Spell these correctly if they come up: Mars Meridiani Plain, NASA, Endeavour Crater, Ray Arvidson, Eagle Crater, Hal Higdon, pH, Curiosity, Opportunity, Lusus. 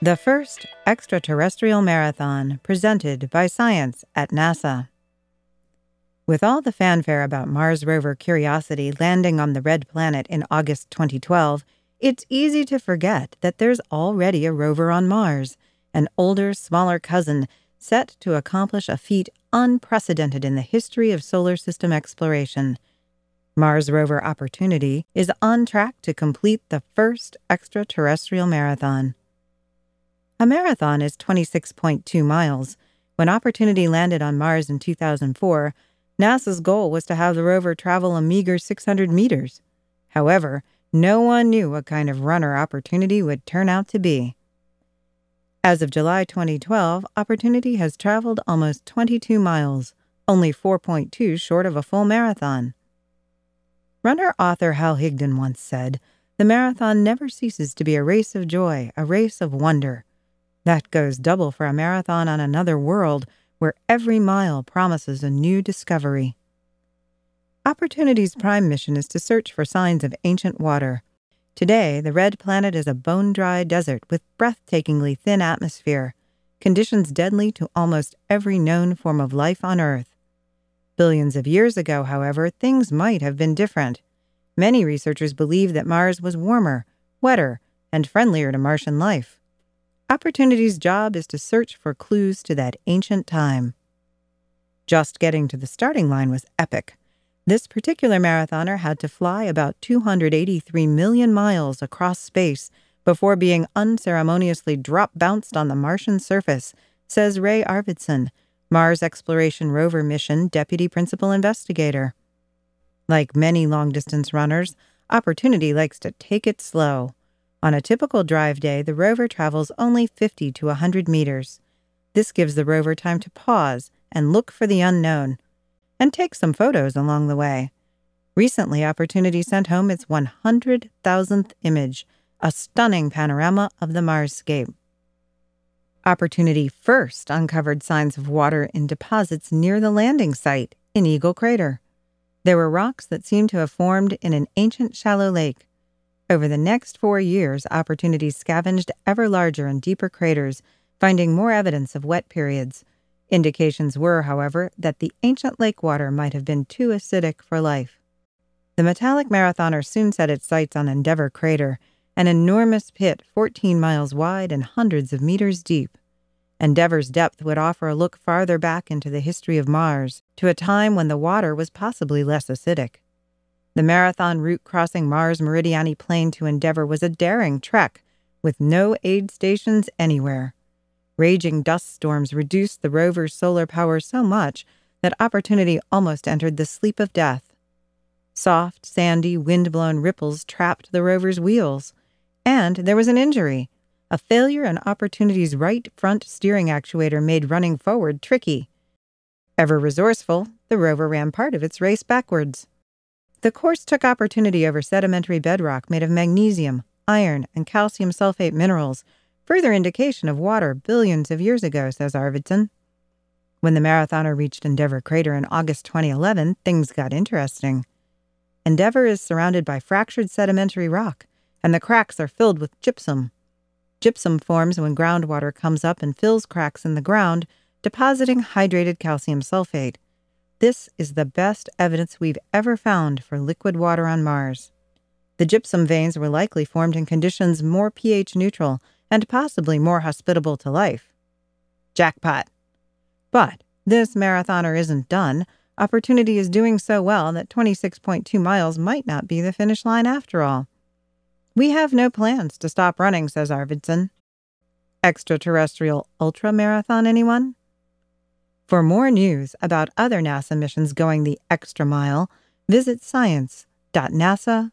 The first extraterrestrial marathon presented by science at NASA. With all the fanfare about Mars rover Curiosity landing on the red planet in August 2012, it's easy to forget that there's already a rover on Mars, an older, smaller cousin set to accomplish a feat unprecedented in the history of solar system exploration. Mars rover Opportunity is on track to complete the first extraterrestrial marathon. A marathon is 26.2 miles. When Opportunity landed on Mars in 2004, NASA's goal was to have the rover travel a meager 600 meters. However, no one knew what kind of runner Opportunity would turn out to be. As of July 2012, Opportunity has traveled almost 22 miles, only 4.2 short of a full marathon. Runner-author Hal Higdon once said, "The marathon never ceases to be a race of joy, a race of wonder." That goes double for a marathon on another world where every mile promises a new discovery. Opportunity's prime mission is to search for signs of ancient water. Today, the red planet is a bone-dry desert with breathtakingly thin atmosphere, conditions deadly to almost every known form of life on Earth. Billions of years ago, however, things might have been different. Many researchers believe that Mars was warmer, wetter, and friendlier to Martian life. Opportunity's job is to search for clues to that ancient time. Just getting to the starting line was epic. This particular marathoner had to fly about 283 million miles across space before being unceremoniously drop-bounced on the Martian surface, says Ray Arvidson, Mars Exploration Rover Mission Deputy Principal Investigator. Like many long-distance runners, Opportunity likes to take it slow. On a typical drive day, the rover travels only 50 to 100 meters. This gives the rover time to pause and look for the unknown, and take some photos along the way. Recently, Opportunity sent home its 100,000th image, a stunning panorama of the Marsscape. Opportunity first uncovered signs of water in deposits near the landing site in Eagle Crater. There were rocks that seemed to have formed in an ancient shallow lake. Over the next 4 years, Opportunity scavenged ever larger and deeper craters, finding more evidence of wet periods. Indications were, however, that the ancient lake water might have been too acidic for life. The metallic marathoner soon set its sights on Endeavour Crater, an enormous pit 14 miles wide and hundreds of meters deep. Endeavour's depth would offer a look farther back into the history of Mars, to a time when the water was possibly less acidic. The marathon route crossing Mars Meridiani Plain to Endeavour was a daring trek, with no aid stations anywhere. Raging dust storms reduced the rover's solar power so much that Opportunity almost entered the sleep of death. Soft, sandy, wind-blown ripples trapped the rover's wheels. And there was an injury. A failure in Opportunity's right front steering actuator made running forward tricky. Ever resourceful, the rover ran part of its race backwards. The course took Opportunity over sedimentary bedrock made of magnesium, iron, and calcium sulfate minerals, further indication of water billions of years ago, says Arvidson. When the marathoner reached Endeavour Crater in August 2011, things got interesting. Endeavour is surrounded by fractured sedimentary rock, and the cracks are filled with gypsum. Gypsum forms when groundwater comes up and fills cracks in the ground, depositing hydrated calcium sulfate. This is the best evidence we've ever found for liquid water on Mars. The gypsum veins were likely formed in conditions more pH neutral and possibly more hospitable to life. Jackpot! But this marathoner isn't done. Opportunity is doing so well that 26.2 miles might not be the finish line after all. "We have no plans to stop running," says Arvidson. Extraterrestrial ultramarathon, anyone? For more news about other NASA missions going the extra mile, visit science.nasa.gov.